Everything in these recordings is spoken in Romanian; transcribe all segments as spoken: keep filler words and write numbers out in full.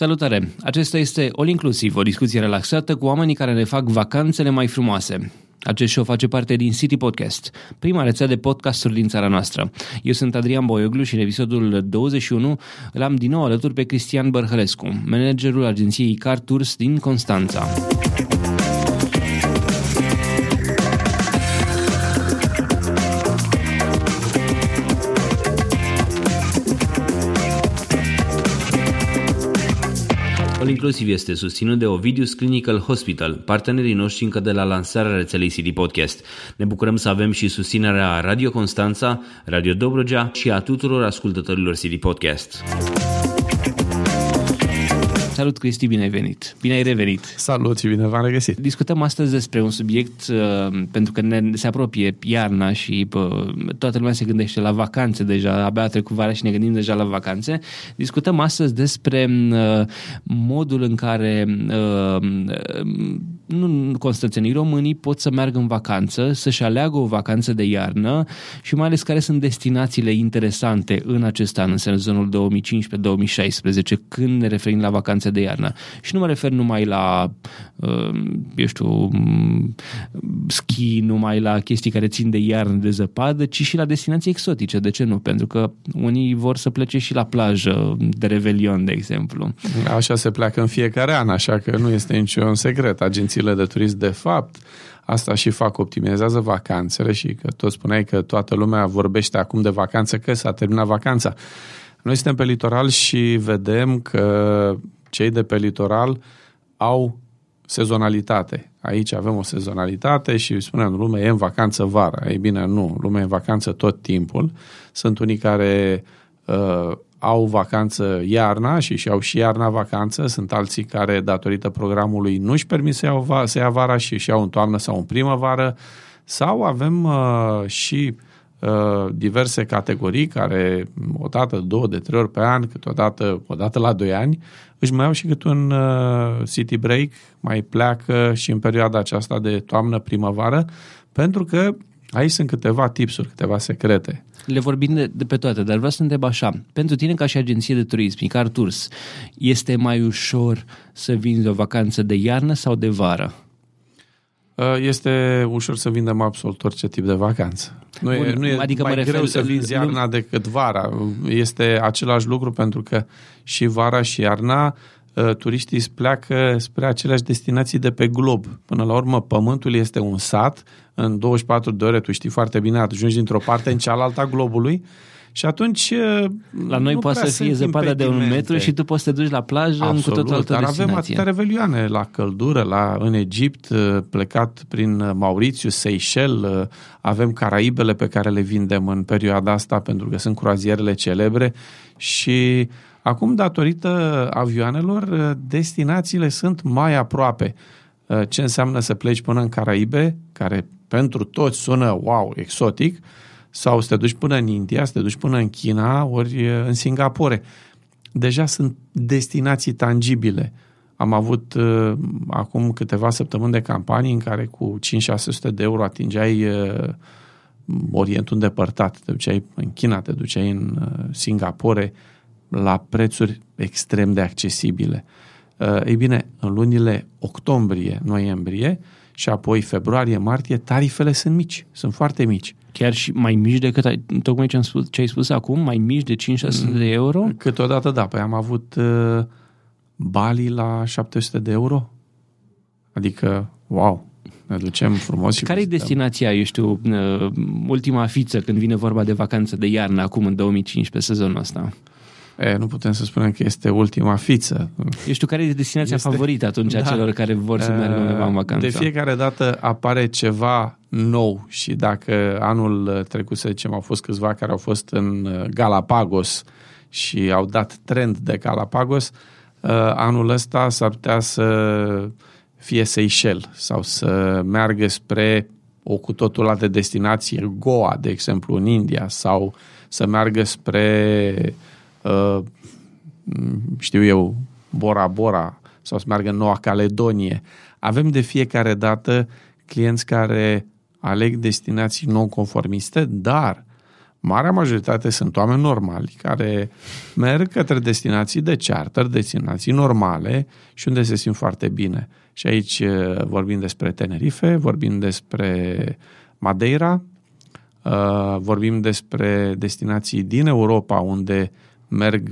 Salutare! Acesta este All Inclusive, o discuție relaxată cu oamenii care ne fac vacanțele mai frumoase. Acest show face parte din City Podcast, prima rețea de podcasturi din țara noastră. Eu sunt Adrian Boioglu și în episodul douăzeci și unu îl am din nou alături pe Cristian Bărhălescu, managerul agenției Car Tours din Constanța. Inclusiv este susținut de Ovidius Clinical Hospital, partenerii noștri încă de la lansarea rețelei City Podcast. Ne bucurăm să avem și susținerea Radio Constanța, Radio Dobrogea și a tuturor ascultătorilor City Podcast. Salut, Cristi, bine ai venit! Bine ai revenit! Salut și bine v-am regăsit! Discutăm astăzi despre un subiect, uh, pentru că ne, se apropie iarna și uh, toată lumea se gândește la vacanțe deja, abia a trecut vara și ne gândim deja la vacanțe. Discutăm astăzi despre uh, modul în care uh, nu constanțenii, românii pot să meargă în vacanță, să-și aleagă o vacanță de iarnă și mai ales care sunt destinațiile interesante în acest an, în sezonul două mii cincisprezece două mii șaisprezece, când ne referim la vacanțe de iarnă. Și nu mă refer numai la, eu știu, schi, numai la chestii care țin de iarnă, de zăpadă, ci și la destinații exotice. De ce nu? Pentru că unii vor să plece și la plajă de Revelion, de exemplu. Așa se pleacă în fiecare an, așa că nu este niciun secret. Agențiile de turism, de fapt, asta și fac, optimizează vacanțele și că tot spuneai că toată lumea vorbește acum de vacanță, că s-a terminat vacanța. Noi suntem pe litoral și vedem că cei de pe litoral au sezonalitate. Aici avem o sezonalitate și spunem, lumea e în vacanță vara. Ei bine, nu. Lumea e în vacanță tot timpul. Sunt unii care uh, au vacanță iarna și și-au și iarna vacanță. Sunt alții care, datorită programului, nu-și permit să, iau va- să ia vara și și-au în toamnă sau în primăvară. Sau avem uh, și diverse categorii care o dată, două, de trei ori pe an, câteodată, o dată la doi ani, își mai au și cât un city break, mai pleacă și în perioada aceasta de toamnă-primăvară, pentru că aici sunt câteva tipsuri, câteva secrete. Le vorbim de, de pe toate, dar vreau să întreb așa. Pentru tine, ca și agenție de turism, Car Tours, este mai ușor să vinzi o vacanță de iarnă sau de vară? Este ușor să vindem absolut orice tip de vacanță. Nu, Bun, e, nu e adică mai greu să vinzi iarna nu... decât vara. Este același lucru pentru că și vara și iarna turiștii îți pleacă spre aceleași destinații de pe glob. Până la urmă, pământul este un sat. În douăzeci și patru de ore, tu știi foarte bine, ajungi dintr-o parte în cealaltă a globului. Și atunci la noi poate să fie zăpada de un metru și tu poți să te duci la plajă. Absolut, în cu totul altă destinație. Dar avem atâtea revelioane la căldură, la, în Egipt, plecat prin Mauritius, Seychelles, avem Caraibele pe care le vindem în perioada asta pentru că sunt croazierele celebre și acum, datorită avioanelor, destinațiile sunt mai aproape. Ce înseamnă să pleci până în Caraibe, care pentru toți sună wow, exotic, sau să te duci până în India, să te duci până în China, ori în Singapore. Deja sunt destinații tangibile. Am avut uh, acum câteva săptămâni de campanii în care cu cinci șase sute de euro atingeai uh, Orientul îndepărtat. Te duceai în China, te duceai în uh, Singapore la prețuri extrem de accesibile. Uh, ei bine, în lunile octombrie, noiembrie și apoi februarie, martie, tarifele sunt mici, sunt foarte mici. Chiar și mai mici decât ai, tocmai ce, am spus, ce ai spus acum, mai mici de cinci șase sute de euro? Câteodată da, păi am avut uh, Bali la șapte sute de euro, adică wow, ne ducem frumos. Și care e destinația, eu știu, uh, ultima fiță când vine vorba de vacanță de iarnă acum în două mii cincisprezece, sezonul ăsta? E, nu putem să spunem că este ultima fiță. Eu știu care e destinația este... favorită atunci a da. celor care vor să meargă undeva în vacanță. De fiecare dată apare ceva nou și dacă anul trecut, să zicem, au fost câțiva care au fost în Galapagos și au dat trend de Galapagos, anul ăsta s-ar putea să fie Seychelles sau să meargă spre o cu totul altă destinație, Goa, de exemplu, în India, sau să meargă spre... Uh, știu eu, Bora Bora sau să meargă în Noua Caledonie. Avem de fiecare dată clienți care aleg destinații non-conformiste, dar marea majoritate sunt oameni normali care merg către destinații de charter, destinații normale și unde se simt foarte bine. Și aici vorbim despre Tenerife, vorbim despre Madeira, vorbim despre destinații din Europa unde merg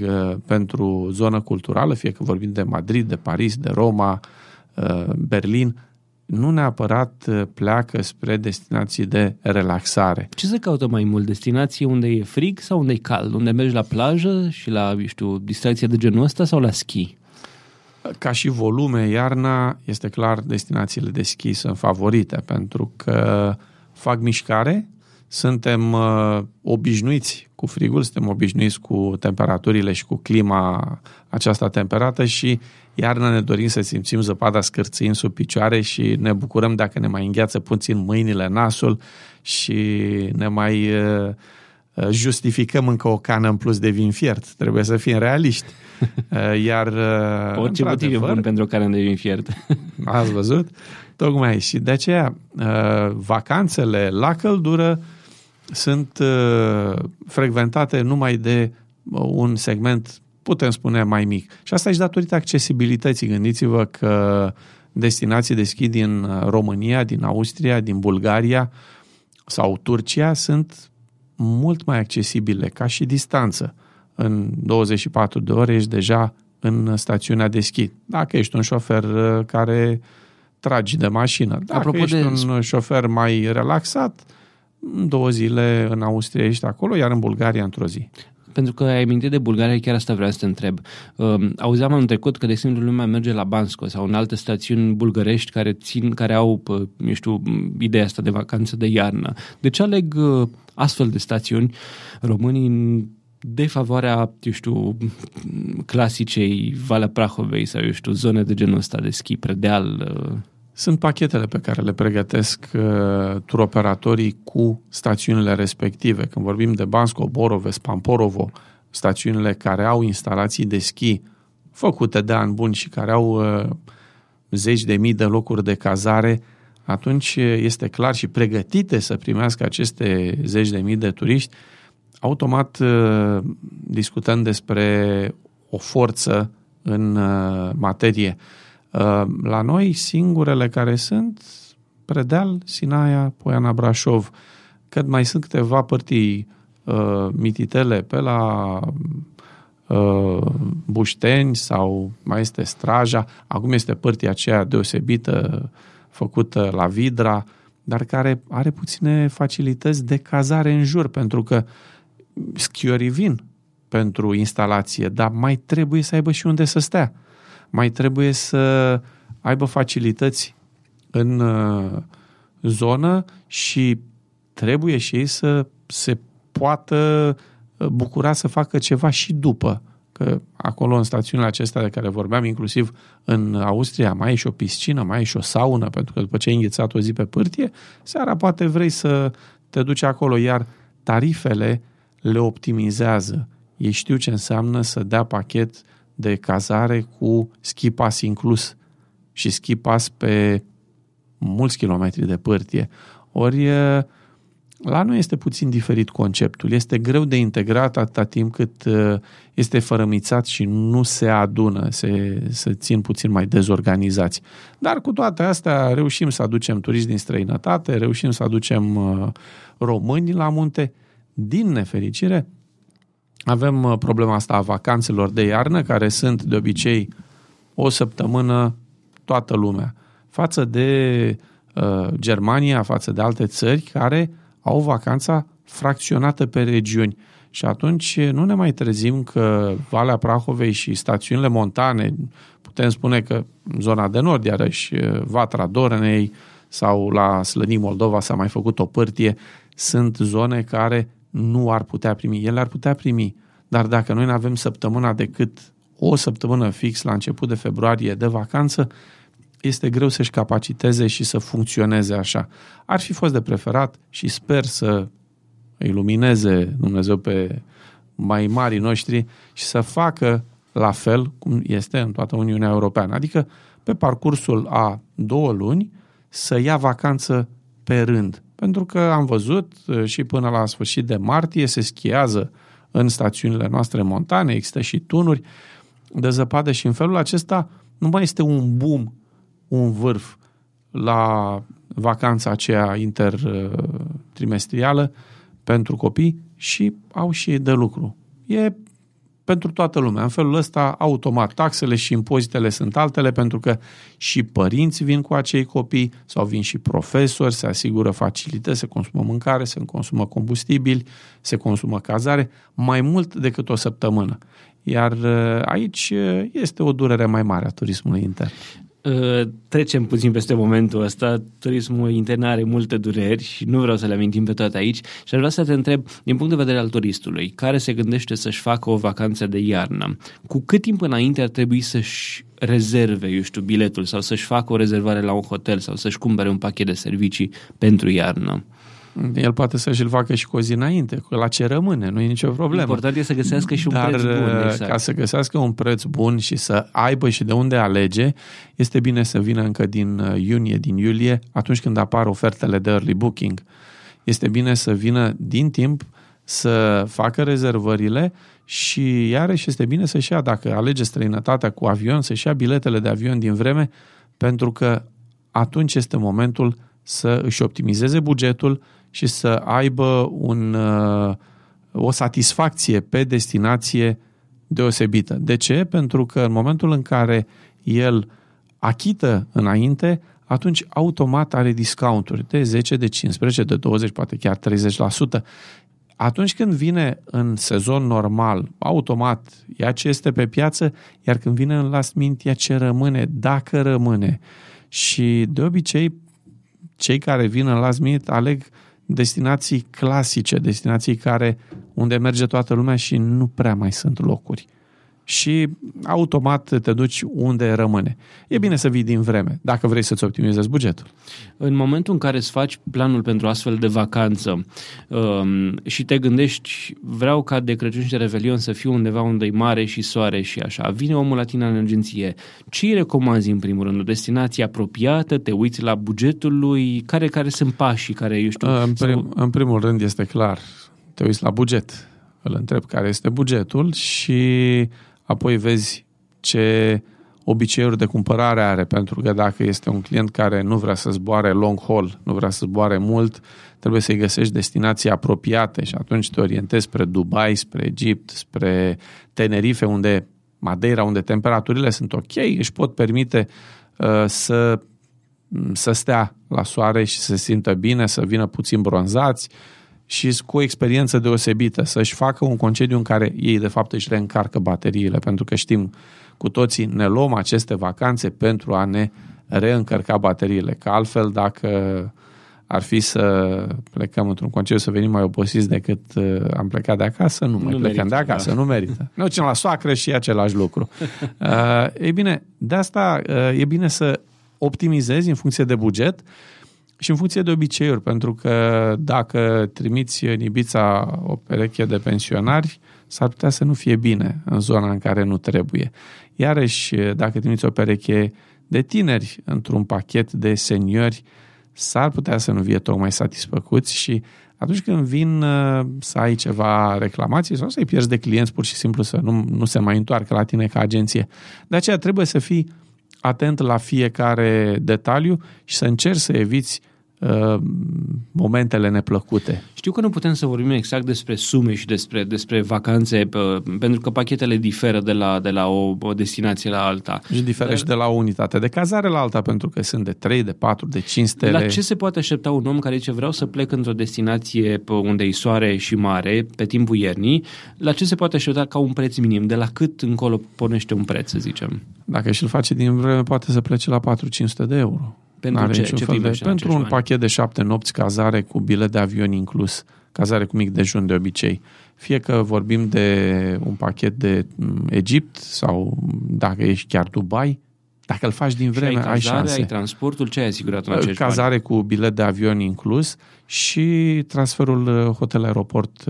pentru zonă culturală, fie că vorbim de Madrid, de Paris, de Roma, Berlin, nu neapărat pleacă spre destinații de relaxare. Ce se caută mai mult? Destinații unde e frig sau unde e cald? Unde mergi la plajă și la, eu știu, distracție de genul ăsta sau la schi? Ca și volume, iarna, este clar, destinațiile de schi sunt favorite pentru că fac mișcare, suntem uh, obișnuiți cu frigul, suntem obișnuiți cu temperaturile și cu clima aceasta temperată și iarna ne dorim să simțim zăpada scârțind sub picioare și ne bucurăm dacă ne mai îngheață puțin mâinile, nasul și ne mai uh, justificăm încă o cană în plus de vin fiert. Trebuie să fim realiști. Uh, iar uh, orice motiv e bun pentru o cană de vin fiert. Ați văzut? Tocmai. Și de aceea uh, vacanțele la căldură sunt uh, frecventate numai de uh, un segment, putem spune, mai mic. Și asta e și datorită accesibilității. Gândiți-vă că destinații de schi din România, din Austria, din Bulgaria sau Turcia sunt mult mai accesibile, ca și distanță. În douăzeci și patru de ore ești deja în stațiunea de schi. Dacă ești un șofer care tragi de mașină. Dacă Apropo ești de... un șofer mai relaxat, în două zile în Austria ești acolo, iar în Bulgaria într-o zi. Pentru că ai mintit de Bulgaria, chiar asta vreau să te întreb. Auzeam anul trecut că, de exemplu, lumea merge la Bansko sau în alte stațiuni bulgărești care țin, care au, eu știu, ideea asta de vacanță de iarnă. De ce aleg astfel de stațiuni românii în defavoarea, eu știu, clasicei Valea Prahovei sau, eu știu, zone de genul ăsta de schi, predeal? Sunt pachetele pe care le pregătesc uh, turoperatorii cu stațiunile respective. Când vorbim de Bansko, Boroves, Pamporovo, stațiunile care au instalații de schi făcute de ani buni și care au uh, zeci de mii de locuri de cazare, atunci este clar și pregătite să primească aceste zeci de mii de turiști. Automat uh, discutăm despre o forță în uh, materie. La noi, singurele care sunt, Predeal, Sinaia, Poiana Brașov, cât mai sunt câteva părtii uh, mititele pe la uh, Bușteni sau mai este Straja, acum este părtia aceea deosebită făcută la Vidra, dar care are puține facilități de cazare în jur, pentru că schiorii vin pentru instalație, dar mai trebuie să aibă și unde să stea. Mai trebuie să aibă facilități în zonă și trebuie și ei să se poată bucura să facă ceva și după. Că acolo, în stațiunile acestea de care vorbeam, inclusiv în Austria, mai e și o piscină, mai e și o saună, pentru că după ce ai înghețat o zi pe pârtie, seara poate vrei să te duci acolo, iar tarifele le optimizează. Ei știu ce înseamnă să dea pachet de cazare cu ski pass inclus și ski pass pe mulți kilometri de pârtie. Ori la noi este puțin diferit conceptul. Este greu de integrat atâta timp cât este fărămițat și nu se adună, se, se țin puțin mai dezorganizați. Dar cu toate astea reușim să aducem turiști din străinătate, reușim să aducem români la munte. Din nefericire, avem problema asta a vacanțelor de iarnă, care sunt de obicei o săptămână toată lumea. Față de uh, Germania, față de alte țări care au vacanța fracționată pe regiuni. Și atunci nu ne mai trezim că Valea Prahovei și stațiunile montane, putem spune că zona de nord, iarăși Vatra Dornei sau la Slănic Moldova s-a mai făcut o pârtie, sunt zone care nu ar putea primi. Ele ar putea primi, dar dacă noi nu avem săptămâna decât o săptămână fix la început de februarie de vacanță, este greu să-și capaciteze și să funcționeze așa. Ar fi fost de preferat și sper să ilumineze Dumnezeu pe mai marii noștri și să facă la fel cum este în toată Uniunea Europeană. Adică pe parcursul a două luni să ia vacanță pe rând. Pentru că am văzut și până la sfârșit de martie se schiază în stațiunile noastre montane, există și tunuri de zăpadă și în felul acesta nu mai este un boom, un vârf la vacanța aceea intertrimestrială pentru copii și au și de lucru. E pentru toată lumea. În felul ăsta, automat, taxele și impozitele sunt altele, pentru că și părinți vin cu acei copii sau vin și profesori, se asigură facilități, se consumă mâncare, se consumă combustibili, se consumă cazare, mai mult decât o săptămână. Iar aici este o durere mai mare a turismului intern. Trecem puțin peste momentul ăsta. Turismul intern are multe dureri și nu vreau să le amintim pe toate aici și aș vrea să te întreb, din punct de vedere al turistului care se gândește să-și facă o vacanță de iarnă, cu cât timp înainte ar trebui să-și rezerve, eu știu, biletul sau să-și facă o rezervare la un hotel sau să-și cumpere un pachet de servicii pentru iarnă? El poate să-și-l facă și cu o zi înainte, la ce rămâne, nu e nicio problemă. Important e să găsească și un Dar, preț bun. Exact. Ca să găsească un preț bun și să aibă și de unde alege, este bine să vină încă din iunie, din iulie, atunci când apar ofertele de early booking. Este bine să vină din timp, să facă rezervările și iarăși este bine să-și ia, dacă alege străinătatea cu avion, să-și ia biletele de avion din vreme, pentru că atunci este momentul să își optimizeze bugetul și să aibă un, o satisfacție pe destinație deosebită. De ce? Pentru că în momentul în care el achită înainte, atunci automat are discounturi de zece, de cincisprezece, de douăzeci, poate chiar treizeci la sută. Atunci când vine în sezon normal, automat ia ce este pe piață, iar când vine în last minute, ia ce rămâne, dacă rămâne. Și de obicei, cei care vin în last minute aleg destinații clasice, destinații care, unde merge toată lumea și nu prea mai sunt locuri. Și automat te duci unde rămâne. E bine să vii din vreme, dacă vrei să-ți optimizezi bugetul. În momentul în care îți faci planul pentru astfel de vacanță um, și te gândești, vreau ca de Crăciun și de Revelion să fiu undeva unde e mare și soare și așa, vine omul la tine în agenție, ce îi recomanzi în primul rând? O destinație apropiată? Te uiți la bugetul lui? Care, care sunt pașii? Care, eu știu, în, prim, sau... în primul rând este clar, te uiți la buget. Îl întreb care este bugetul și apoi vezi ce obiceiuri de cumpărare are, pentru că dacă este un client care nu vrea să zboare long haul, nu vrea să zboare mult, trebuie să-i găsești destinații apropiate și atunci te orientezi spre Dubai, spre Egipt, spre Tenerife, unde Madeira, unde temperaturile sunt ok, își pot permite uh, să, să stea la soare și să se simtă bine, să vină puțin bronzați, și cu o experiență deosebită, să-și facă un concediu în care ei, de fapt, își reîncarcă bateriile, pentru că știm, cu toții ne luăm aceste vacanțe pentru a ne reîncărca bateriile, că altfel, dacă ar fi să plecăm într-un concediu, să venim mai obosiți decât am plecat de acasă, nu mai nu plecăm merită, de acasă, da. Nu merită. Ne ducem la soacră și e același lucru. Uh, e bine, de asta uh, e bine să optimizezi în funcție de buget, și în funcție de obiceiuri, pentru că dacă trimiți în Ibița o pereche de pensionari, s-ar putea să nu fie bine în zona în care nu trebuie. Iarăși, dacă trimiți o pereche de tineri într-un pachet de seniori, s-ar putea să nu fie tocmai satisfăcuți și atunci când vin să ai ceva reclamații sau să-i pierzi de clienți, pur și simplu să nu, nu se mai întoarcă la tine ca agenție. De aceea trebuie să fii atent la fiecare detaliu și să încerci să eviți momentele neplăcute. Știu că nu putem să vorbim exact despre sume și despre, despre vacanțe, pentru că pachetele diferă de la, de la o, o destinație la alta. Și diferă Dar... și de la o unitate de cazare la alta, pentru că sunt de trei, de patru, de cinci stele. La ce se poate aștepta un om care zice vreau să plec într-o destinație unde e soare și mare, pe timpul iernii, la ce se poate aștepta ca un preț minim? De la cât încolo pornește un preț, să zicem? Dacă și-l face din vreme, poate să plece la patru-cinci sute de euro. Pentru, ce, ce de, pentru un pachet de șapte nopți, cazare cu bilet de avion inclus, cazare cu mic dejun de obicei. Fie că vorbim de un pachet de Egipt sau dacă ești chiar Dubai, dacă îl faci din vreme, ai, cazare, ai șanse. Ai transportul, ce ai asigurat în acești Cazare bani? Cu bilet de avion inclus și transferul hotel-aeroport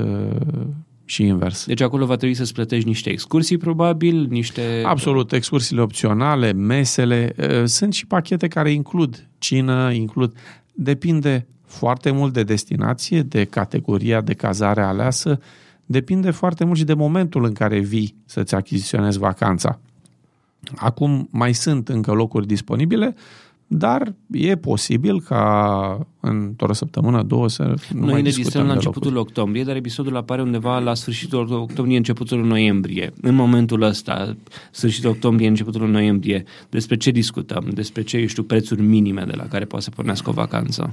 și invers. Deci acolo va trebui să-ți plătești niște excursii, probabil, niște... Absolut, excursiile opționale, mesele, sunt și pachete care includ cină, includ... Depinde foarte mult de destinație, de categoria de cazare aleasă, depinde foarte mult și de momentul în care vii să-ți achiziționezi vacanța. Acum mai sunt încă locuri disponibile, dar e posibil ca într-o săptămână, două, să nu Noi mai ne discutăm la începutul locuri. octombrie, dar episodul apare undeva la sfârșitul octombrie, începutul noiembrie. În momentul ăsta, sfârșitul octombrie, începutul noiembrie, despre ce discutăm? Despre ce, eu știu, prețuri minime de la care poate să pornească o vacanță?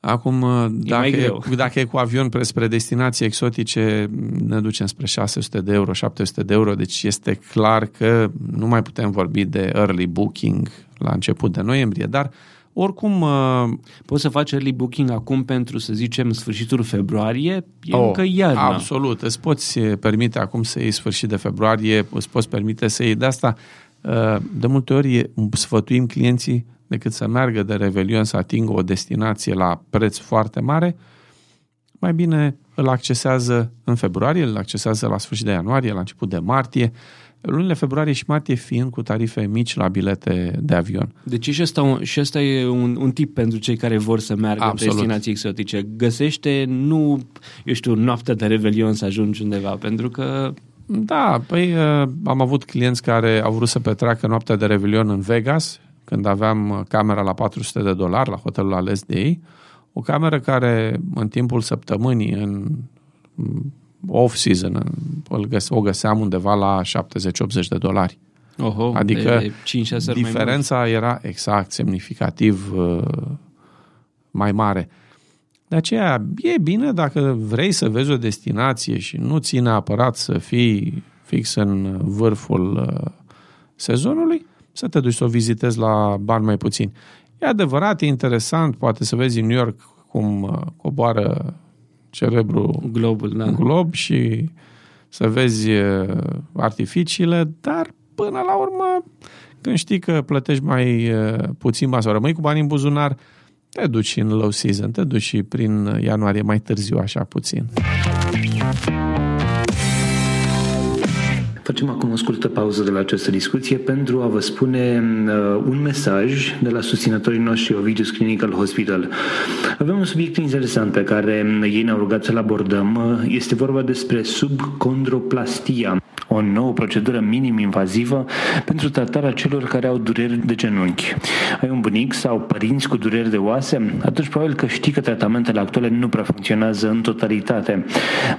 Acum, dacă e, dacă e cu avion spre destinații exotice, ne ducem spre șase sute de euro, șapte sute de euro, deci este clar că nu mai putem vorbi de early booking la început de noiembrie, dar oricum... Poți să faci early booking acum pentru, să zicem, sfârșitul februarie, e oh, încă iarna. Absolut, îți poți permite acum să iei sfârșit de februarie, îți poți permite să iei de asta. De multe ori sfătuim clienții decât să meargă de Revelion să atingă o destinație la preț foarte mare, mai bine îl accesează în februarie, îl accesează la sfârșit de ianuarie, la început de martie, lunile februarie și martie fiind cu tarife mici la bilete de avion. Deci și ăsta, și ăsta e un, un tip pentru cei care vor să meargă în destinații exotice. Găsește, nu, eu știu, noaptea de Revelion să ajungi undeva, pentru că... Da, păi am avut clienți care au vrut să petreacă noaptea de Revelion în Vegas, când aveam camera la patru sute de dolari la hotelul ales de ei, o cameră care în timpul săptămânii, în off-season, o găseam undeva la șaptezeci-optzeci de dolari. Oho, adică de diferența era exact semnificativ mai mare. De aceea e bine dacă vrei să vezi o destinație și nu ții neapărat să fii fix în vârful sezonului, să te duci să o vizitezi la bani mai puțini. E adevărat, e interesant, poate să vezi în New York cum coboară cerebrul globul, da. glob și să vezi artificiile, dar până la urmă, când știi că plătești mai puțin bani sau rămâi cu bani în buzunar, te duci în low season, te duci și prin ianuarie mai târziu așa puțin. Facem acum o scurtă pauză de la această discuție pentru a vă spune uh, un mesaj de la susținătorii noștri Ovidius Clinical Hospital. Avem un subiect interesant pe care ei ne-au rugat să-l abordăm. Este vorba despre subcondroplastia, o nouă procedură minim-invazivă pentru tratarea celor care au dureri de genunchi. Ai un bunic sau părinți cu dureri de oase? Atunci probabil că știi că tratamentele actuale nu prea funcționează în totalitate,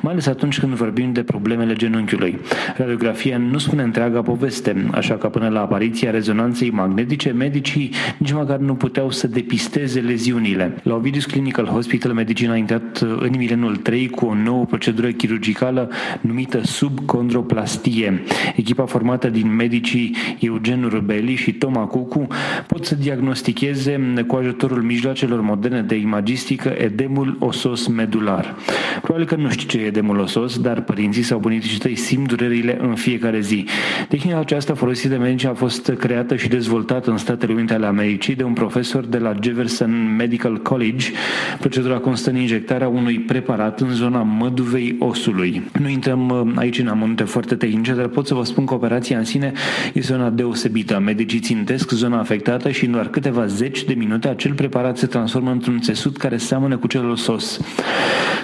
mai ales atunci când vorbim de problemele genunchiului. Radiografia nu spune întreaga poveste, așa că până la apariția rezonanței magnetice, medicii nici măcar nu puteau să depisteze leziunile. La Ovidius Clinical Hospital, medicina a intrat în milenul trei cu o nouă procedură chirurgicală numită subcondroplastie. Echipa formată din medicii Eugen Urbeli și Toma Cucu pot să diagnosticheze cu ajutorul mijloacelor moderne de imagistică edemul osos medular. Probabil că nu știi ce e edemul osos, dar părinții sau bunicii tăi simt durerile în fiecare zi. Tehnica aceasta folosită de medici a fost creată și dezvoltată în Statele Unite ale Americii de un profesor de la Jefferson Medical College. Procedura constă în injectarea unui preparat în zona măduvei osului. Nu intrăm aici în amănunte foarte tehnice, dar pot să vă spun că operația în sine este una deosebită. Medicii țintesc zona afectată și în doar câteva zeci de minute acel preparat se transformă într-un țesut care seamănă cu cel osos.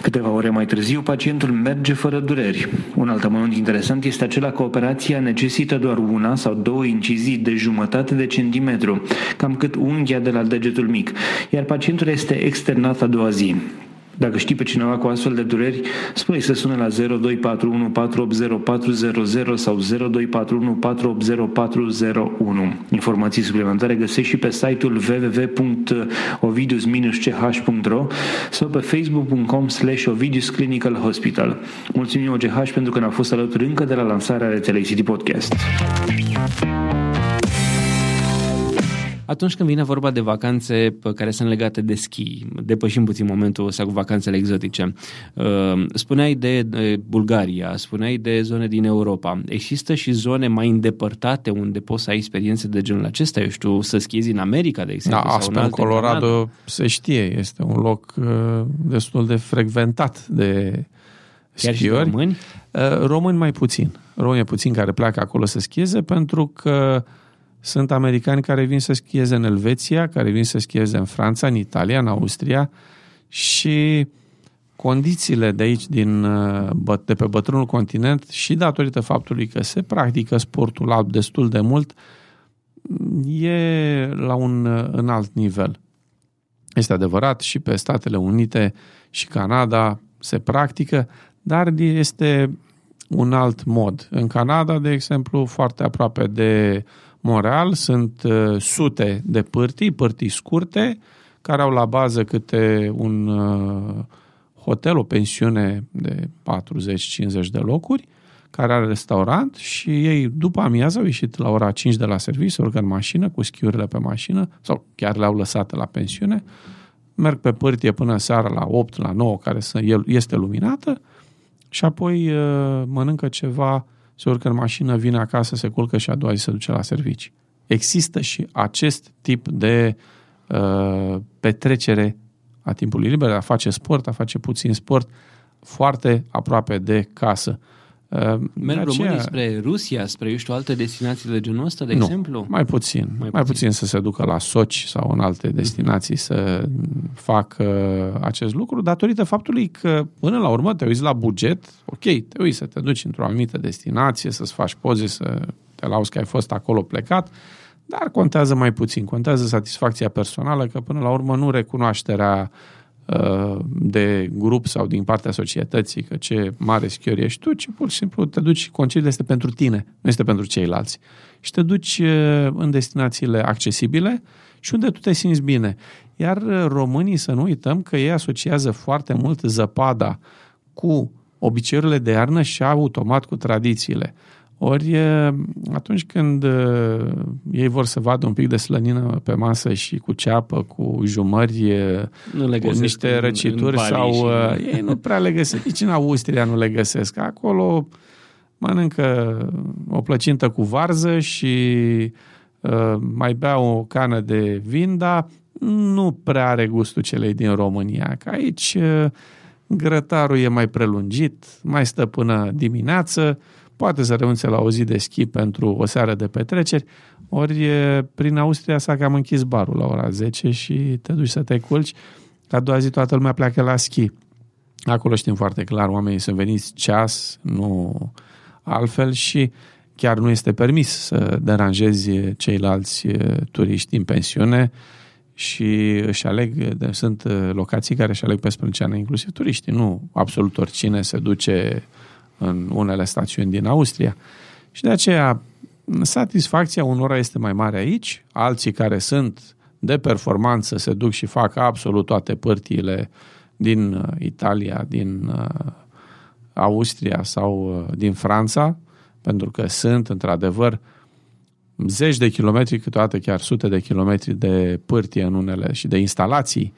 Câteva ore mai târziu, pacientul merge fără dureri. Un alt amănunt interesant este acela că operația necesită doar una sau două incizii de jumătate de centimetru, cam cât unghia de la degetul mic, iar pacientul este externat a doua zi. Dacă știi pe cineva cu astfel de dureri, spune-i să sune la zero doi patru unu patru opt zero patru zero zero sau zero doi patru unu patru opt zero patru zero unu. Informații suplimentare găsești și pe site-ul w w w punct ovidius dash c h punct r o sau pe facebook punct com slash ovidius clinical hospital. Mulțumim O G H pentru că ne-a fost alături încă de la lansarea rețelei City Podcast. Atunci când vine vorba de vacanțe care sunt legate de schi, depășim puțin momentul ăsta cu vacanțele exotice, spuneai de Bulgaria, spuneai de zone din Europa. Există și zone mai îndepărtate unde poți să ai experiențe de genul acesta? Eu știu, să schiezi în America, de exemplu, da, sau în alte... Colorado, Canada. Se știe, este un loc destul de frecventat de chiar schiori. Chiar și români? Români mai puțin. Români puțin care pleacă acolo să schieze, pentru că Sunt americani care vin să schieze în Elveția, care vin să schieze în Franța, în Italia, în Austria și condițiile de aici, din, de pe bătrânul continent și datorită faptului că se practică sportul alp destul de mult, e la un înalt nivel. Este adevărat, și pe Statele Unite și Canada se practică, dar este un alt mod. În Canada, de exemplu, foarte aproape de Montreal, sunt sute de pârtii, pârtii scurte, care au la bază câte un hotel, o pensiune de patruzeci cincizeci de locuri, care are restaurant și ei după amiază au ieșit la ora cinci de la serviciu, se urcă în mașină, cu schiurile pe mașină, sau chiar le-au lăsate la pensiune, merg pe pârtie până seara la opt, la nouă, care este luminată, și apoi mănâncă ceva, se urcă în mașină, vine acasă, se culcă și a doua zi se duce la servicii. Există și acest tip de uh, petrecere a timpului liber, a face sport, a face puțin sport, foarte aproape de casă. Merg românii spre Rusia, spre, eu știu, alte destinații de genul ăsta, de nu, exemplu? mai puțin. Mai, mai puțin. puțin să se ducă la Sochi sau în alte destinații mm-hmm. să facă acest lucru, datorită faptului că, până la urmă, te uiți la buget, ok, te uiți să te duci într-o anumită destinație, să-ți faci poze, să te lauzi că ai fost acolo plecat, dar contează mai puțin. Contează satisfacția personală, că, până la urmă, nu recunoașterea de grup sau din partea societății, că ce mare schior ești tu, ci pur și simplu te duci, concediul este pentru tine, nu este pentru ceilalți. Și te duci în destinațiile accesibile și unde tu te simți bine. Iar românii, să nu uităm că ei asociază foarte mult zăpada cu obiceiurile de iarnă și automat cu tradițiile. Ori atunci când ei vor să vadă un pic de slănină pe masă și cu ceapă, cu jumări, cu niște răcituri, sau și... ei nu prea le găsesc, nici în Austria nu le găsesc. Acolo mănâncă o plăcintă cu varză și uh, mai bea o cană de vin, dar nu prea are gustul celei din România. Că aici uh, grătarul e mai prelungit, mai stă până dimineață, poate să renunțe la o zi de schi pentru o seară de petreceri, ori prin Austria s-a cam închis barul la ora zece și te duci să te culci, că a doua zi toată lumea pleacă la schi. Acolo știm foarte clar, oamenii sunt veniți ceas, nu altfel, și chiar nu este permis să deranjezi ceilalți turiști în pensiune și își aleg, sunt locații care își aleg pe sprânceană inclusiv turiștii, nu absolut oricine se duce în unele stațiuni din Austria. Și de aceea satisfacția unora este mai mare aici, alții care sunt de performanță se duc și fac absolut toate părțile din Italia, din Austria sau din Franța, pentru că sunt într-adevăr zeci de kilometri, câteodată chiar sute de kilometri de pârtie în unele și de instalații.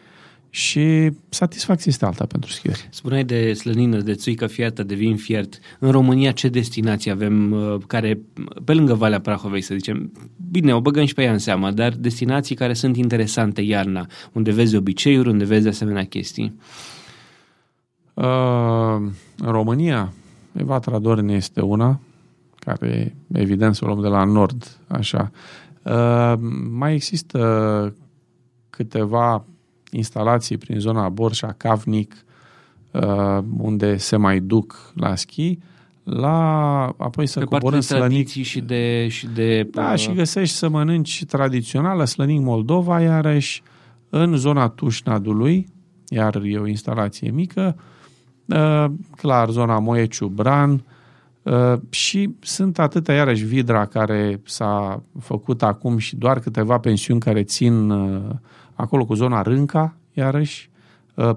Și satisfacția este alta pentru schiuri. Spuneai de slănină, de țuică fiartă, de vin fiert. În România ce destinații avem care, pe lângă Valea Prahovei, să zicem, bine, o băgăm și pe ea în seama, dar destinații care sunt interesante iarna, unde vezi obiceiuri, unde vezi de asemenea chestii? Uh, în România, Evatra Dorne este una, care evident o luăm de la nord, așa. Uh, mai există câteva instalații prin zona Borșa, Cavnic, unde se mai duc la schi, la apoi să coborăm slănic și de și de da, și găsești să mănânci tradițională slănic Moldova, iarăși în zona Tușnadului, iar e o instalație mică, clar zona Moieciu Bran, și sunt atâtea, iarăși Vidra, care s-a făcut acum și doar câteva pensiuni care țin acolo, cu zona Rânca, iarăși,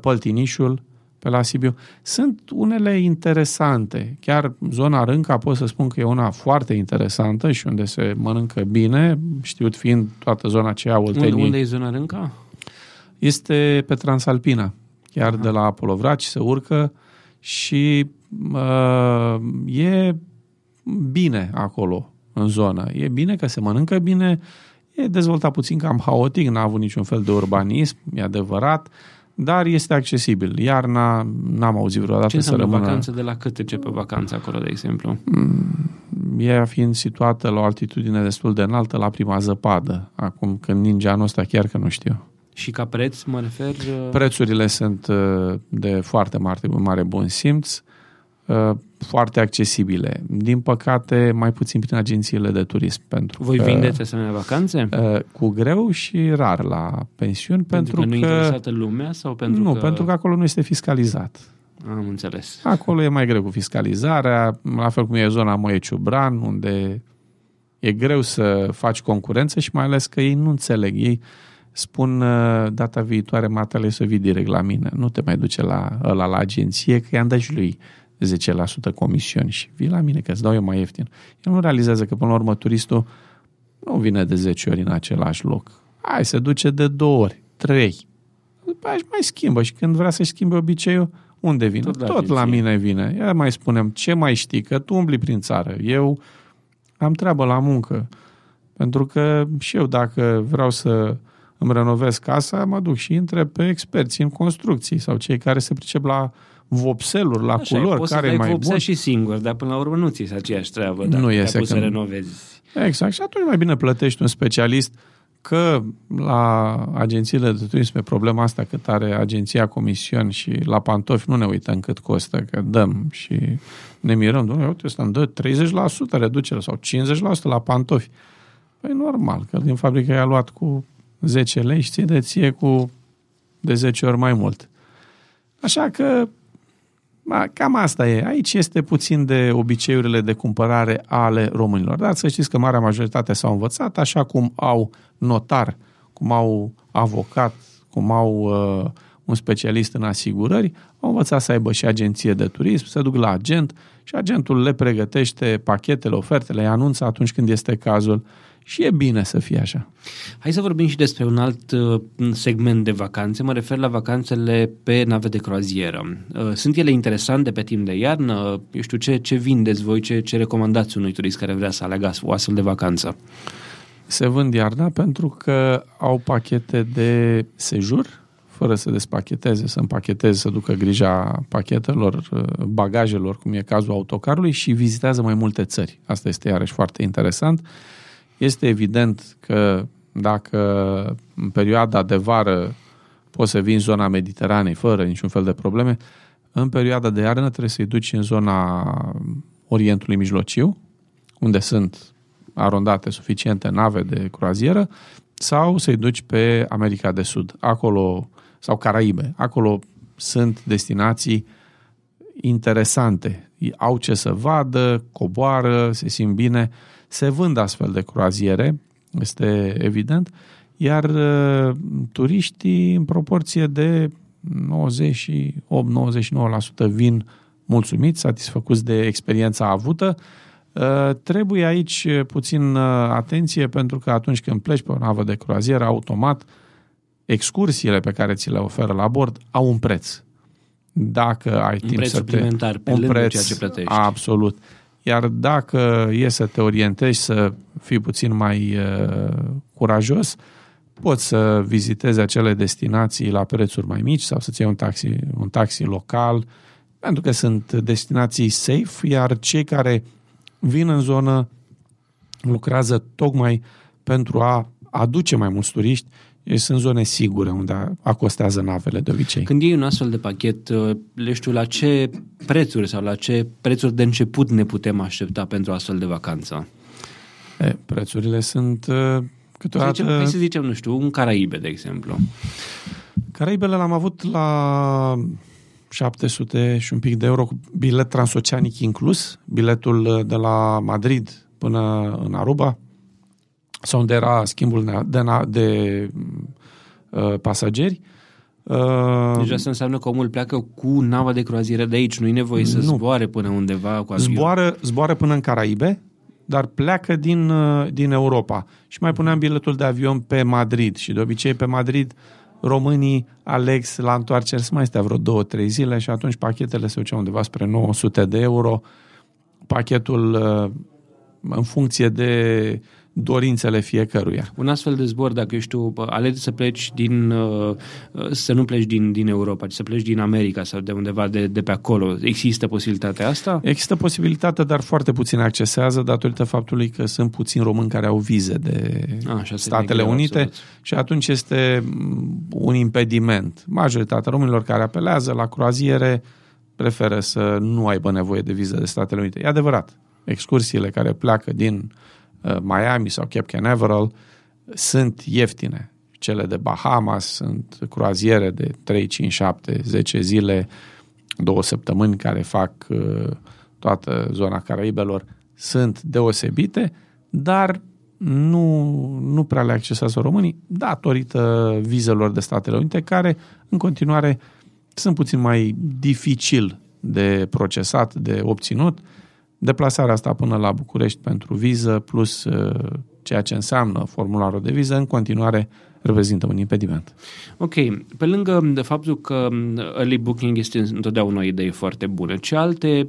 Păltinișul, pe la Sibiu. Sunt unele interesante. Chiar zona Rânca pot să spun că e una foarte interesantă și unde se mănâncă bine, știut fiind toată zona aceea Olteniei. Unde e zona Rânca? Este pe Transalpina. Chiar Aha. de la Polovraci se urcă și uh, e bine acolo, în zonă. E bine că se mănâncă bine. E dezvoltat puțin cam haotic, n-a avut niciun fel de urbanism, e adevărat, dar este accesibil. Iarna n-am auzit vreodată ce să rămână... Ce înseamnă vacanță? De la cât începe vacanța acolo, de exemplu? Ea fiind situată la o altitudine destul de înaltă, la prima zăpadă. Acum, când ninge anul ăsta, chiar că nu știu. Și ca preț, mă refer... Prețurile sunt de foarte mare, mare bun simț, foarte accesibile. Din păcate, mai puțin prin agențiile de turism. Pentru Voi că, vindeți asemenea vacanțe? Cu greu și rar la pensiuni. Pentru, pentru că, că nu e interesată lumea? Sau pentru nu, că... pentru că acolo nu este fiscalizat. Am înțeles. Acolo e mai greu cu fiscalizarea, la fel cum e zona Moieciubran, unde e greu să faci concurență și mai ales că ei nu înțeleg. Ei spun, data viitoare, matele să vii direct la mine. Nu te mai duce la ăla, la agenție, că i-am dat și lui zece la sută comisiuni și vii la mine, că îți dau eu mai ieftin. El nu realizează că, până la urmă, turistul nu vine de zece ori în același loc. Hai, se duce de două ori, trei. După aia mai schimbă și când vrea să-și schimbe obiceiul, unde vine? Tot la, Tot la mine vine. Ia mai spunem, ce mai știi? Că tu umbli prin țară. Eu am treabă la muncă. Pentru că și eu, dacă vreau să îmi renovez casa, mă duc și intre pe experți în construcții sau cei care se pricep la vopseluri, la așa, culori, care e mai bun. Poți și singur, dar până la urmă nu ți-e aceeași treabă dacă nu te-a pus să renovezi. Exact. Și atunci mai bine plătești un specialist, că la agențiile de turism pe problema asta, cât are agenția comisiuni și la pantofi nu ne uităm cât costă, că dăm și ne mirăm, domnule, uite, ăsta îmi dă treizeci la sută reducere sau cincizeci la sută la pantofi. Păi normal, că din fabrică i-a luat cu zece lei și ții de ție cu de zece ori mai mult. Așa că cam asta e. Aici este puțin de obiceiurile de cumpărare ale românilor. Dar să știți că marea majoritate s-au învățat, așa cum au notar, cum au avocat, cum au uh, un specialist în asigurări, au învățat să aibă și agenție de turism, se duc la agent și agentul le pregătește pachetele, ofertele, le anunță atunci când este cazul. Și e bine să fie așa. Hai să vorbim și despre un alt segment de vacanțe. Mă refer la vacanțele pe nave de croazieră. Sunt ele interesante pe timp de iarnă? Eu știu, ce, ce vindeți voi, ce, ce recomandați unui turist care vrea să aleagă o astfel de vacanță? Se vând iarna pentru că au pachete de sejur, fără să despacheteze, să împacheteze, să ducă grija pachetelor, bagajelor, cum e cazul autocarului, și vizitează mai multe țări. Asta este iarăși foarte interesant. Este evident că dacă în perioada de vară poți să vii în zona Mediteranei fără niciun fel de probleme, în perioada de iarnă trebuie să-i duci în zona Orientului Mijlociu, unde sunt arondate suficiente nave de croazieră, sau să-i duci pe America de Sud, acolo, sau Caraibe. Acolo sunt destinații interesante. Au ce să vadă, coboară, se simt bine. Se vând astfel de croaziere, este evident, iar turiștii în proporție de nouăzeci și opt - nouăzeci și nouă la sută vin mulțumiți, satisfăcuți de experiența avută. Trebuie aici puțin atenție, pentru că atunci când pleci pe o navă de croazieră, automat excursiile pe care ți le oferă la bord au un preț. Dacă ai un timp preț să suplimentar, te... pe un preț ceea ce plătești. Absolut. Iar dacă e să te orientezi, să fii puțin mai uh, curajos, poți să vizitezi acele destinații la prețuri mai mici sau să-ți iei un taxi, un taxi local, pentru că sunt destinații safe, iar cei care vin în zonă lucrează tocmai pentru a aduce mai mulți turiști. Sunt zone sigure unde acostează navele de obicei. Când iei un astfel de pachet, le știu, la ce prețuri sau la ce prețuri de început ne putem aștepta pentru astfel de vacanță? E, prețurile sunt câteodată... Să zicem, hai să zicem, nu știu, un Caraibe, de exemplu. Caraibele l-am avut la șapte sute și un pic de euro cu bilet transoceanic inclus, biletul de la Madrid până în Aruba, sau unde era schimbul de, de, de uh, pasageri. Uh, deci asta înseamnă că omul pleacă cu nava de croazieră de aici. Nu-i nevoie nu. să zboare până undeva cu avion. Zboară, zboară până în Caraibe, dar pleacă din, uh, din Europa. Și mai puneam biletul de avion pe Madrid. Și de obicei pe Madrid românii aleg la întoarcere să mai stea vreo două, trei zile și atunci pachetele se duceau undeva spre nouă sute de euro. Pachetul uh, în funcție de dorințele fiecăruia. Un astfel de zbor, dacă ești tu, alegi să pleci din, să nu pleci din, din Europa, ci să pleci din America sau de undeva de, de pe acolo, există posibilitatea asta? Există posibilitatea, dar foarte puțin accesează datorită faptului că sunt puțini români care au vize de A, Statele Unite absolut. Și atunci este un impediment. Majoritatea românilor care apelează la croaziere preferă să nu aibă nevoie de viză de Statele Unite. E adevărat, excursiile care pleacă din Miami sau Cape Canaveral sunt ieftine. Cele de Bahamas sunt croaziere de trei, cinci, șapte, zece zile, două săptămâni, care fac toată zona Caraibelor, sunt deosebite, dar nu, nu prea le accesează românii datorită vizelor de Statele Unite, care în continuare sunt puțin mai dificil de procesat, de obținut. Deplasarea asta până la București pentru viză, plus ceea ce înseamnă formularul de viză, în continuare reprezintă un impediment. Ok. Pe lângă de faptul că early booking este întotdeauna o idee foarte bună, ce alte,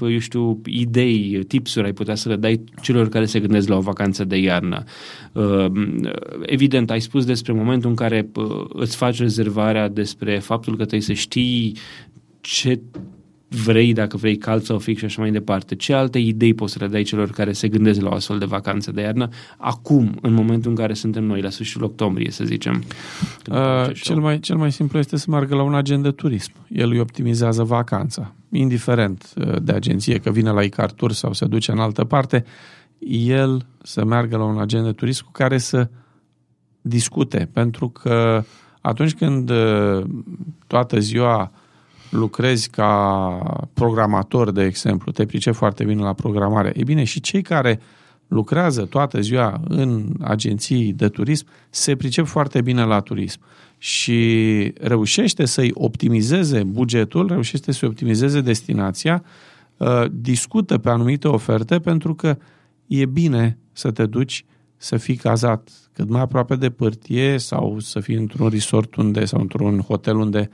eu știu, idei, tipsuri ai putea să le dai celor care se gândesc la o vacanță de iarnă? Evident, ai spus despre momentul în care îți faci rezervarea, despre faptul că trebuie să știi ce vrei, dacă vrei cald sau fix și așa mai departe. Ce alte idei poți să le dai celor care se gândesc la o astfel de vacanță de iarnă acum, în momentul în care suntem noi, la sfârșitul octombrie, să zicem? Uh, cel, mai, cel mai simplu este să meargă la un agent de turism. El îi optimizează vacanța. Indiferent de agenție, că vine la Car Tours sau se duce în altă parte, el să meargă la un agent de turism cu care să discute. Pentru că atunci când toată ziua lucrezi ca programator, de exemplu, te pricepi foarte bine la programare. E bine, și cei care lucrează toată ziua în agenții de turism se pricep foarte bine la turism și reușește să-i optimizeze bugetul, reușește să-i optimizeze destinația, discută pe anumite oferte, pentru că e bine să te duci să fii cazat cât mai aproape de pârtie sau să fii într-un resort unde sau într-un hotel unde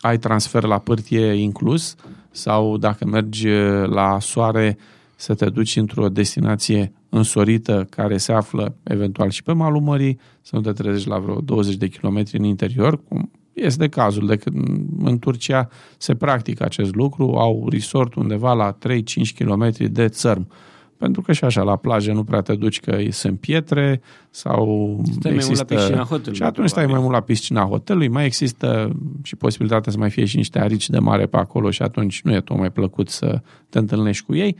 ai transfer la pârtie inclus, sau dacă mergi la soare să te duci într-o destinație însorită care se află eventual și pe malul mării, să nu te trezești la vreo douăzeci de kilometri în interior, cum este cazul. De când în Turcia se practică acest lucru, au resort undeva la trei-cinci kilometri de țărm. Pentru că și așa, la plajă nu prea te duci că sunt pietre sau stai există... mai mult la piscina hotelului. Și atunci stai mai mult la piscina hotelului, mai există și posibilitatea să mai fie și niște arici de mare pe acolo și atunci nu e tocmai plăcut să te întâlnești cu ei.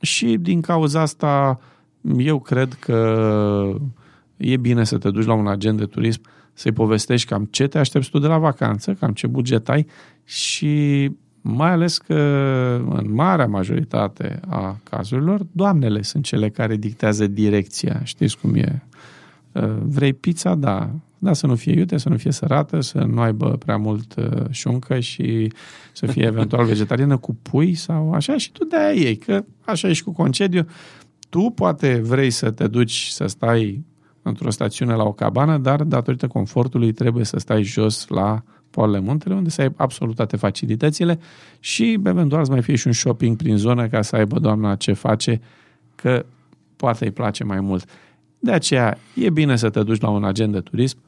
Și din cauza asta eu cred că e bine să te duci la un agent de turism, să-i povestești cam ce te aștepți tu de la vacanță, cam ce buget ai și... mai ales că în marea majoritate a cazurilor, doamnele sunt cele care dictează direcția. Știți cum e? Vrei pizza? Da. Da, să nu fie iute, să nu fie sărată, să nu aibă prea mult șuncă și să fie eventual vegetariană cu pui sau așa. Și tu de-aia iei, că așa ești cu concediu. Tu poate vrei să te duci să stai într-o stațiune la o cabană, dar datorită confortului trebuie să stai jos la poalele muntele, unde să ai absolut toate facilitățile și, eventual, să mai fie și un shopping prin zonă ca să aibă doamna ce face, că poate îi place mai mult. De aceea, e bine să te duci la un agent de turism,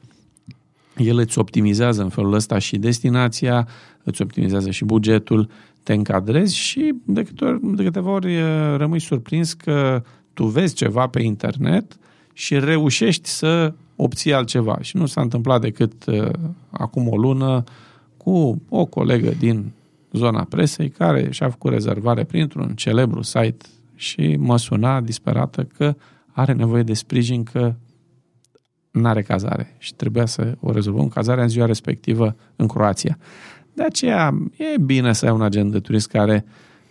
el îți optimizează în felul ăsta și destinația, îți optimizează și bugetul, te încadrezi și de, câte ori, de câteva ori rămâi surprins că tu vezi ceva pe internet și reușești să obții altceva. Și nu s-a întâmplat decât uh, acum o lună cu o colegă din zona presei care și-a făcut rezervare printr-un celebru site și mă suna disperată că are nevoie de sprijin, că n-are cazare și trebuia să o rezolvăm cazarea în ziua respectivă în Croația. De aceea e bine să ai un agent de turist care,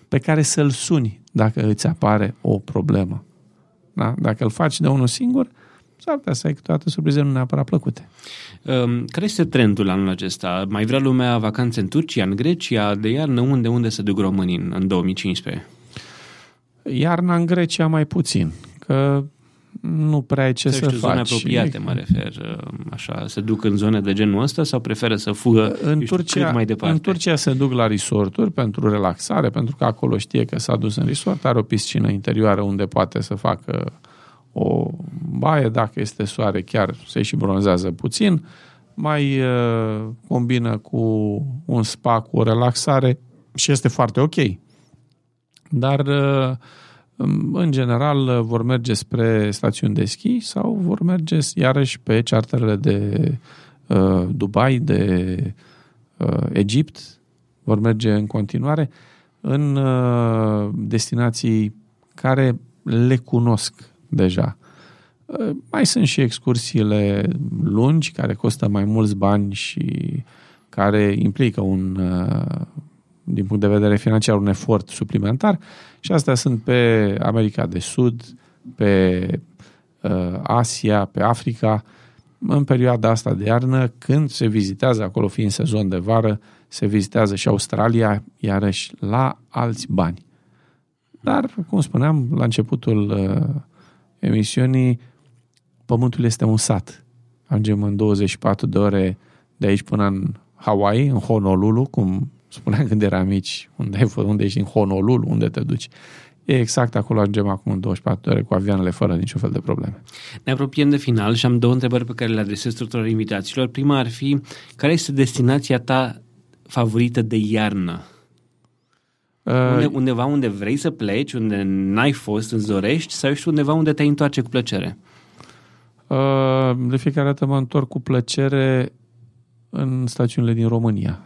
pe care să-l suni dacă îți apare o problemă. Da? Dacă îl faci de unul singur, s-ar putea să ai câteodată surprize nu neapărat plăcute. Um, care este trendul anul acesta? Mai vrea lumea vacanțe în Turcia, în Grecia, de iarnă? Unde, unde se duc românii în, în două mii cincisprezece? Iarna în Grecia mai puțin, că nu prea ai ce să, să faci. Zone apropiate, mă refer, așa, se duc în zone de genul ăsta sau preferă să fugă în Turcia, cât mai departe? În Turcia se duc la resorturi pentru relaxare, pentru că acolo știe că s-a dus în resort, are o piscină interioară unde poate să facă o baie, dacă este soare chiar se și bronzează puțin, mai uh, combină cu un spa, cu o relaxare și este foarte ok. Dar uh, în general vor merge spre stațiuni de schi sau vor merge iarăși pe charterele de uh, Dubai, de uh, Egipt, vor merge în continuare în uh, destinații care le cunosc deja. Uh, mai sunt și excursiile lungi care costă mai mulți bani și care implică un uh, din punct de vedere financiar, un efort suplimentar și astea sunt pe America de Sud, pe uh, Asia, pe Africa. În perioada asta de iarnă, când se vizitează, acolo fiind sezon de vară, se vizitează și Australia, iarăși la alți bani. Dar, cum spuneam, la începutul uh, emisiunii, pământul este un sat. Ajungem în douăzeci și patru de ore de aici până în Hawaii, în Honolulu, cum spuneam când eram mici, unde, unde ești în Honolulu, unde te duci. E exact acolo, ajungem acum în douăzeci și patru de ore cu avioanele fără niciun fel de probleme. Ne apropiem de final și am două întrebări pe care le adresez tuturor invitaților. Prima ar fi, care este destinația ta favorită de iarnă? Uh, undeva unde vrei să pleci, unde n-ai fost, îți dorești, sau ești undeva unde te întoarce cu plăcere? Uh, de fiecare dată mă întorc cu plăcere în stațiunile din România.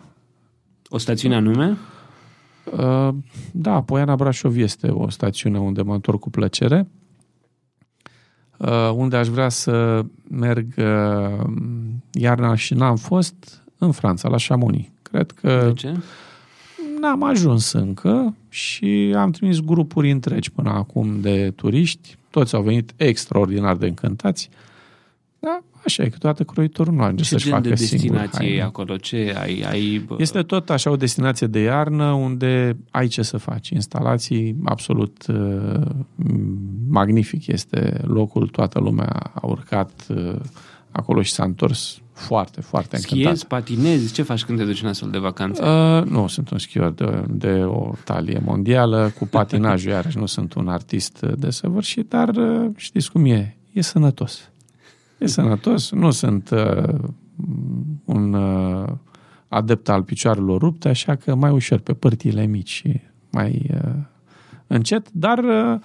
O stațiune anume? Da, Poiana Brașov este o stațiune unde mă întorc cu plăcere, unde aș vrea să merg iarna și n-am fost, în Franța, la Chamonix. Cred că de ce? N-am ajuns încă și am trimis grupuri întregi până acum de turiști, toți au venit extraordinar de încântați, da? Așa e, că toată croitorul nu ajunge să-și facă de singur. Ce destinație acolo? Ce ai, ai... Este tot așa o destinație de iarnă unde ai ce să faci. Instalații absolut uh, magnific este locul. Toată lumea a urcat uh, acolo și s-a întors foarte, foarte încântată. Schiezi, patinezi? Ce faci când te duci în astfel de vacanță? Uh, nu, sunt un schior de, de o talie mondială cu patinajul. Iarăși nu sunt un artist desăvârșit, dar uh, știți cum e. E sănătos. E sănătos, nu sunt uh, un uh, adept al picioarelor rupte, așa că mai ușor pe părțile mici și mai uh, încet, dar uh,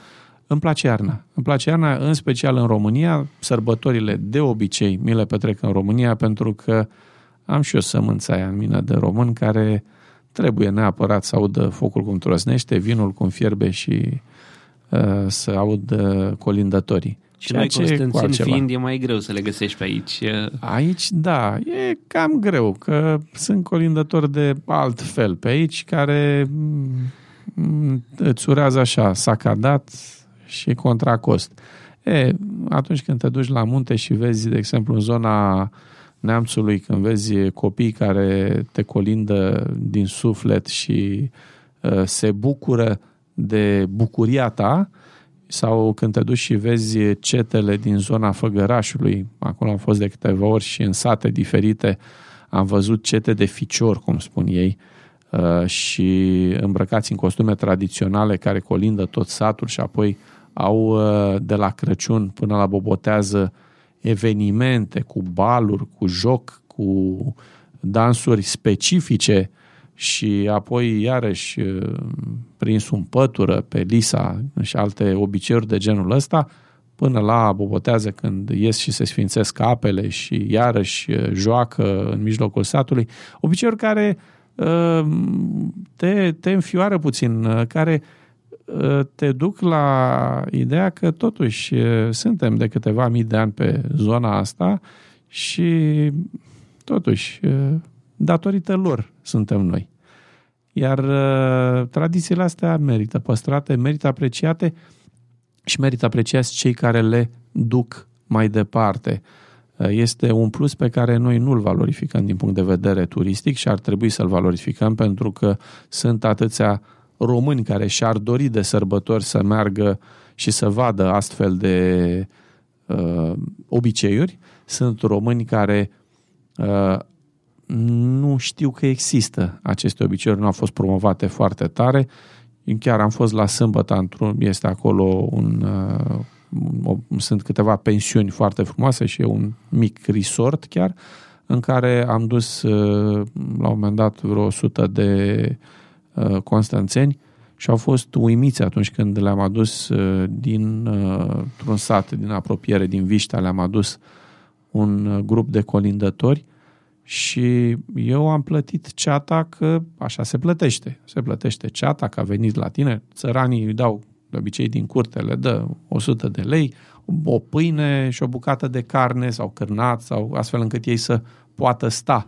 îmi place iarna. Îmi place iarna, în special în România. Sărbătorile de obicei mi le petrec în România pentru că am și eu sămânța aia în mine de român care trebuie neapărat să audă focul cum trosnește, vinul cum fierbe și uh, să audă colindătorii. Și noi, Constanțin fiind, e mai greu să le găsești pe aici. Aici, da, e cam greu, că sunt colindători de alt fel pe aici, care îți urează așa, sacadat și contra cost. E, atunci când te duci la munte și vezi, de exemplu, în zona Neamțului, când vezi copii care te colindă din suflet și uh, se bucură de bucuria ta, sau când te duci și vezi cetele din zona Făgărașului, acolo am fost de câteva ori și în sate diferite, am văzut cete de ficiori, cum spun ei, și îmbrăcați în costume tradiționale care colindă tot satul și apoi au de la Crăciun până la Bobotează evenimente cu baluri, cu joc, cu dansuri specifice și apoi iarăși prins în pătură pe lisa și alte obiceiuri de genul ăsta, până la Bobotează când ies și se sfințesc apele și iarăși joacă în mijlocul satului. Obiceiuri care te, te înfioară puțin, care te duc la ideea că totuși suntem de câteva mii de ani pe zona asta și totuși datorită lor suntem noi. Iar uh, tradițiile astea merită păstrate, merită apreciate și merită apreciați cei care le duc mai departe. Uh, este un plus pe care noi nu-l valorificăm din punct de vedere turistic și ar trebui să-l valorificăm pentru că sunt atâția români care și-ar dori de sărbători să meargă și să vadă astfel de uh, obiceiuri. Sunt români care uh, nu știu că există aceste obiceiuri, nu au fost promovate foarte tare. Chiar am fost la Sâmbătă, este acolo un sunt câteva pensiuni foarte frumoase și e un mic resort chiar, în care am dus la un moment dat vreo o sută de constanțeni și au fost uimiți atunci când le-am adus dintr-un sat din apropiere, din Viștea, le-am adus un grup de colindători și eu am plătit ceata că așa se plătește. Se plătește ceata că a venit la tine, țăranii îi dau de obicei din curte, le dă o sută de lei, o pâine și o bucată de carne sau cârnat sau astfel încât ei să poată sta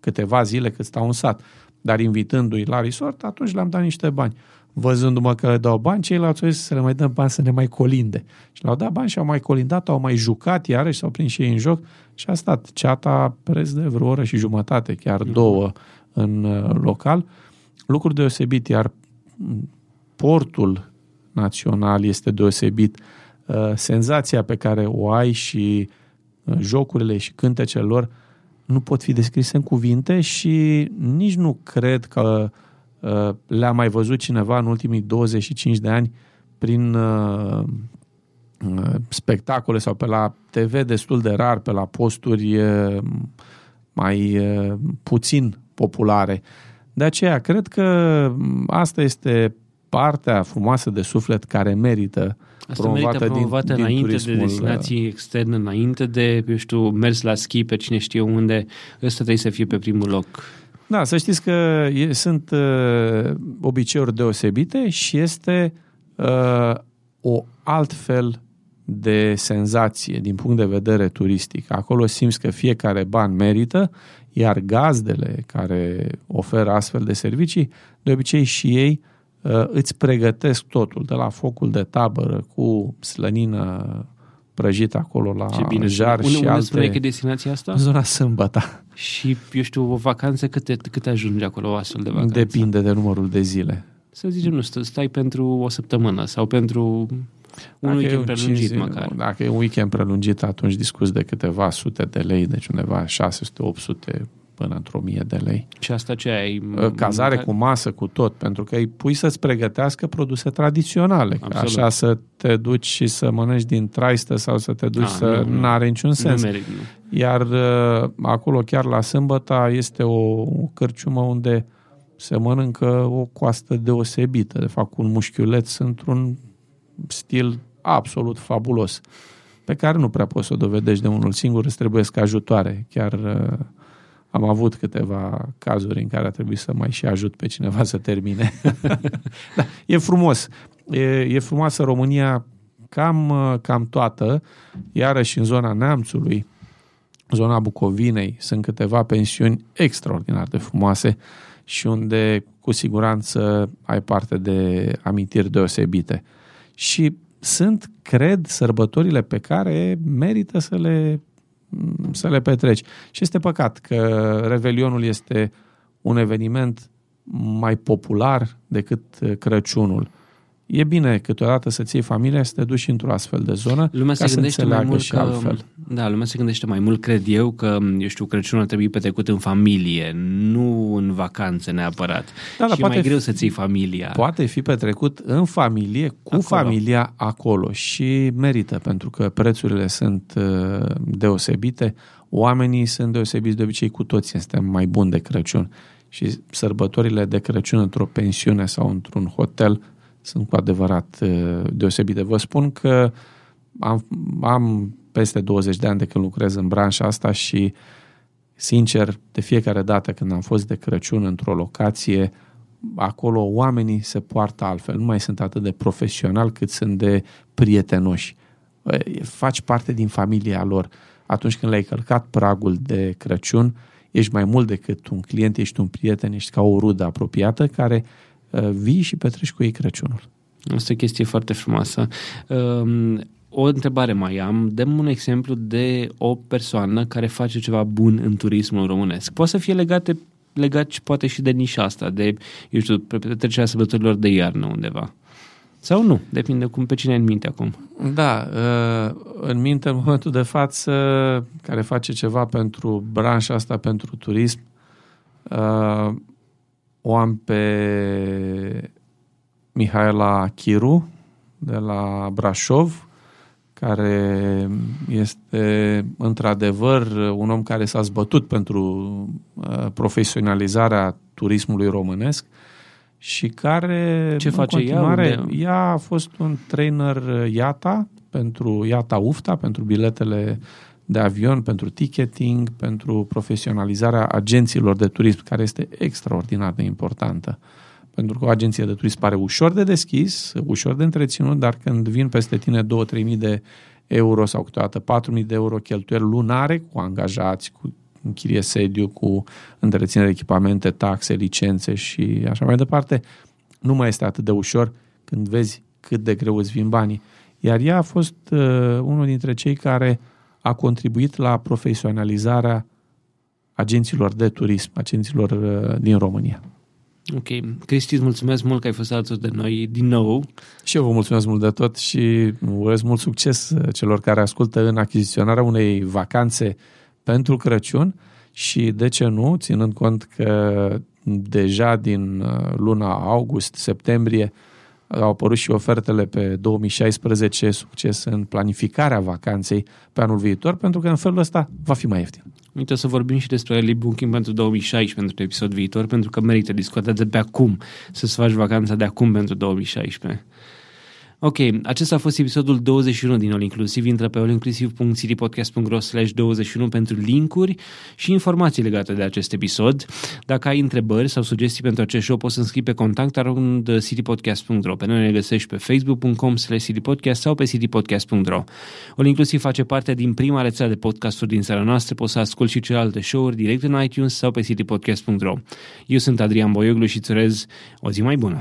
câteva zile cât stau în sat. Dar invitându-i la resort, atunci le-am dat niște bani. Văzându-mă că le dau bani, ceilalți au zis să le mai dăm bani să ne mai colinde. Și le-au dat bani și au mai colindat, au mai jucat iarăși, s-au prins și ei în joc și a stat ceata preț de vreo oră și jumătate, chiar două în local. Lucruri deosebit, iar portul național este deosebit. Senzația pe care o ai și jocurile și cântecele lor nu pot fi descrise în cuvinte și nici nu cred că le-a mai văzut cineva în ultimii douăzeci și cinci de ani prin spectacole sau pe la T V destul de rar, pe la posturi mai puțin populare. De aceea, cred că asta este partea frumoasă de suflet care merită Asta promovată, merită promovată din, din înainte turismul... de destinații externe, înainte de, eu știu, mers la schi pe cine știe unde, ăsta trebuie să fie pe primul loc. Da, să știți că e, sunt uh, obiceiuri deosebite și este uh, o altfel de senzație din punct de vedere turistic. Acolo simți că fiecare ban merită, iar gazdele care oferă astfel de servicii, de obicei și ei îți pregătesc totul, de la focul de tabără cu slănină prăjită acolo la jar și alte... Unde spune că destinația asta? În zona Sâmbăta. Și, eu știu, o vacanță, câte, câte ajunge acolo o astfel de vacanță? Depinde de numărul de zile. Să zicem, nu, stai pentru o săptămână sau pentru un dacă weekend prelungit zile, măcar. Dacă e un weekend prelungit, atunci discuți de câteva sute de lei, deci undeva șase sute la opt sute până într-o mie de lei. Și asta ce ai? Cazare cu masă, cu tot, pentru că îi pui să-ți pregătească produse tradiționale. Așa să te duci și să mănânci din traistă sau să te duci A, să... Nu, nu are niciun sens. Nu merg, nu. Iar acolo, chiar la Sâmbăta, este o cărciumă unde se mănâncă o coastă deosebită. De fapt, un mușchiuleț într-un stil absolut fabulos, pe care nu prea poți să o dovedești de unul singur, îți trebuiesc ajutoare. Chiar... Am avut câteva cazuri în care a trebuit să mai și ajut pe cineva să termine. Da, e frumos. E, e frumoasă România cam, cam toată. Iarăși în zona Neamțului, zona Bucovinei, sunt câteva pensiuni extraordinar de frumoase și unde cu siguranță ai parte de amintiri deosebite. Și sunt, cred, sărbătorile pe care merită să le să le petreci. Și este păcat că Revelionul este un eveniment mai popular decât Crăciunul. E bine câteodată să ții familia să te duci într-o astfel de zonă lumea ca se să înțeleagă și că, altfel. Da, lumea se gândește mai mult, cred eu, că, eu știu, Crăciunul trebuie petrecut în familie, nu în vacanțe neapărat. Da, și e mai fi, greu să ții familia. Poate fi petrecut în familie, cu acolo. familia acolo și merită, pentru că prețurile sunt deosebite, oamenii sunt deosebiți, de obicei cu toți suntem mai buni de Crăciun și sărbătorile de Crăciun într-o pensiune sau într-un hotel sunt cu adevărat deosebite. Vă spun că am, am peste douăzeci de ani de când lucrez în branșa asta și, sincer, de fiecare dată când am fost de Crăciun într-o locație, acolo oamenii se poartă altfel. Nu mai sunt atât de profesionali cât sunt de prietenoși. Faci parte din familia lor. Atunci când le-ai călcat pragul de Crăciun, ești mai mult decât un client, ești un prieten, ești ca o rudă apropiată care vii și petreci cu ei Crăciunul. Asta e o chestie foarte frumoasă. O întrebare mai am. Dăm un exemplu de o persoană care face ceva bun în turismul românesc. Poate să fie legate, legat poate și de nișa asta, de, eu știu, petrecerea sărbătorilor de iarnă undeva. Sau nu? Depinde cum pe cine ai în minte acum. Da, în minte în momentul de față care face ceva pentru branșa asta, pentru turism, o am pe Mihaela Chiru de la Brașov, care este într-adevăr un om care s-a zbătut pentru profesionalizarea turismului românesc și care, ce face în continuare, ea, unde... ea a fost un trainer I A T A, pentru I A T A U F T A, pentru biletele de avion, pentru ticketing, pentru profesionalizarea agențiilor de turism, care este extraordinar de importantă. Pentru că o agenție de turism pare ușor de deschis, ușor de întreținut, dar când vin peste tine două-trei mii de euro sau câteodată patru mii de euro cheltuieli lunare cu angajați, cu închirie sediu, cu întreținere de echipamente, taxe, licențe și așa mai departe, nu mai este atât de ușor când vezi cât de greu îți vin banii. Iar ea a fost uh, unul dintre cei care a contribuit la profesionalizarea agenților de turism, agenților uh, din România. Ok. Cristi, îți mulțumesc mult că ai fost alături de noi din nou. Și eu vă mulțumesc mult de tot și urez mult succes celor care ascultă în achiziționarea unei vacanțe pentru Crăciun și, de ce nu, ținând cont că deja din luna august-septembrie au apărut și ofertele pe două mii șaisprezece, succes în planificarea vacanței pe anul viitor, pentru că în felul ăsta va fi mai ieftin. Uite, o să vorbim și despre early booking pentru două mii șaisprezece, pentru episod viitor, pentru că merită discutat de pe acum, să-ți faci vacanța de acum pentru două mii șaisprezece. Ok, acesta a fost episodul douăzeci și unu din All Inclusive. Intră pe all inclusive punct citypodcast punct ro slash douăzeci și unu pentru linkuri și informații legate de acest episod. Dacă ai întrebări sau sugestii pentru acest show, poți să înscrii pe contact arond citypodcast punct ro. Pe noi ne găsești pe facebook punct com slash citypodcast sau pe citypodcast punct ro. All Inclusive face parte din prima rețea de podcasturi din țara noastră. Poți să asculti și celelalte show-uri direct în iTunes sau pe citypodcast punct ro. Eu sunt Adrian Boioglu și îți urez o zi mai bună!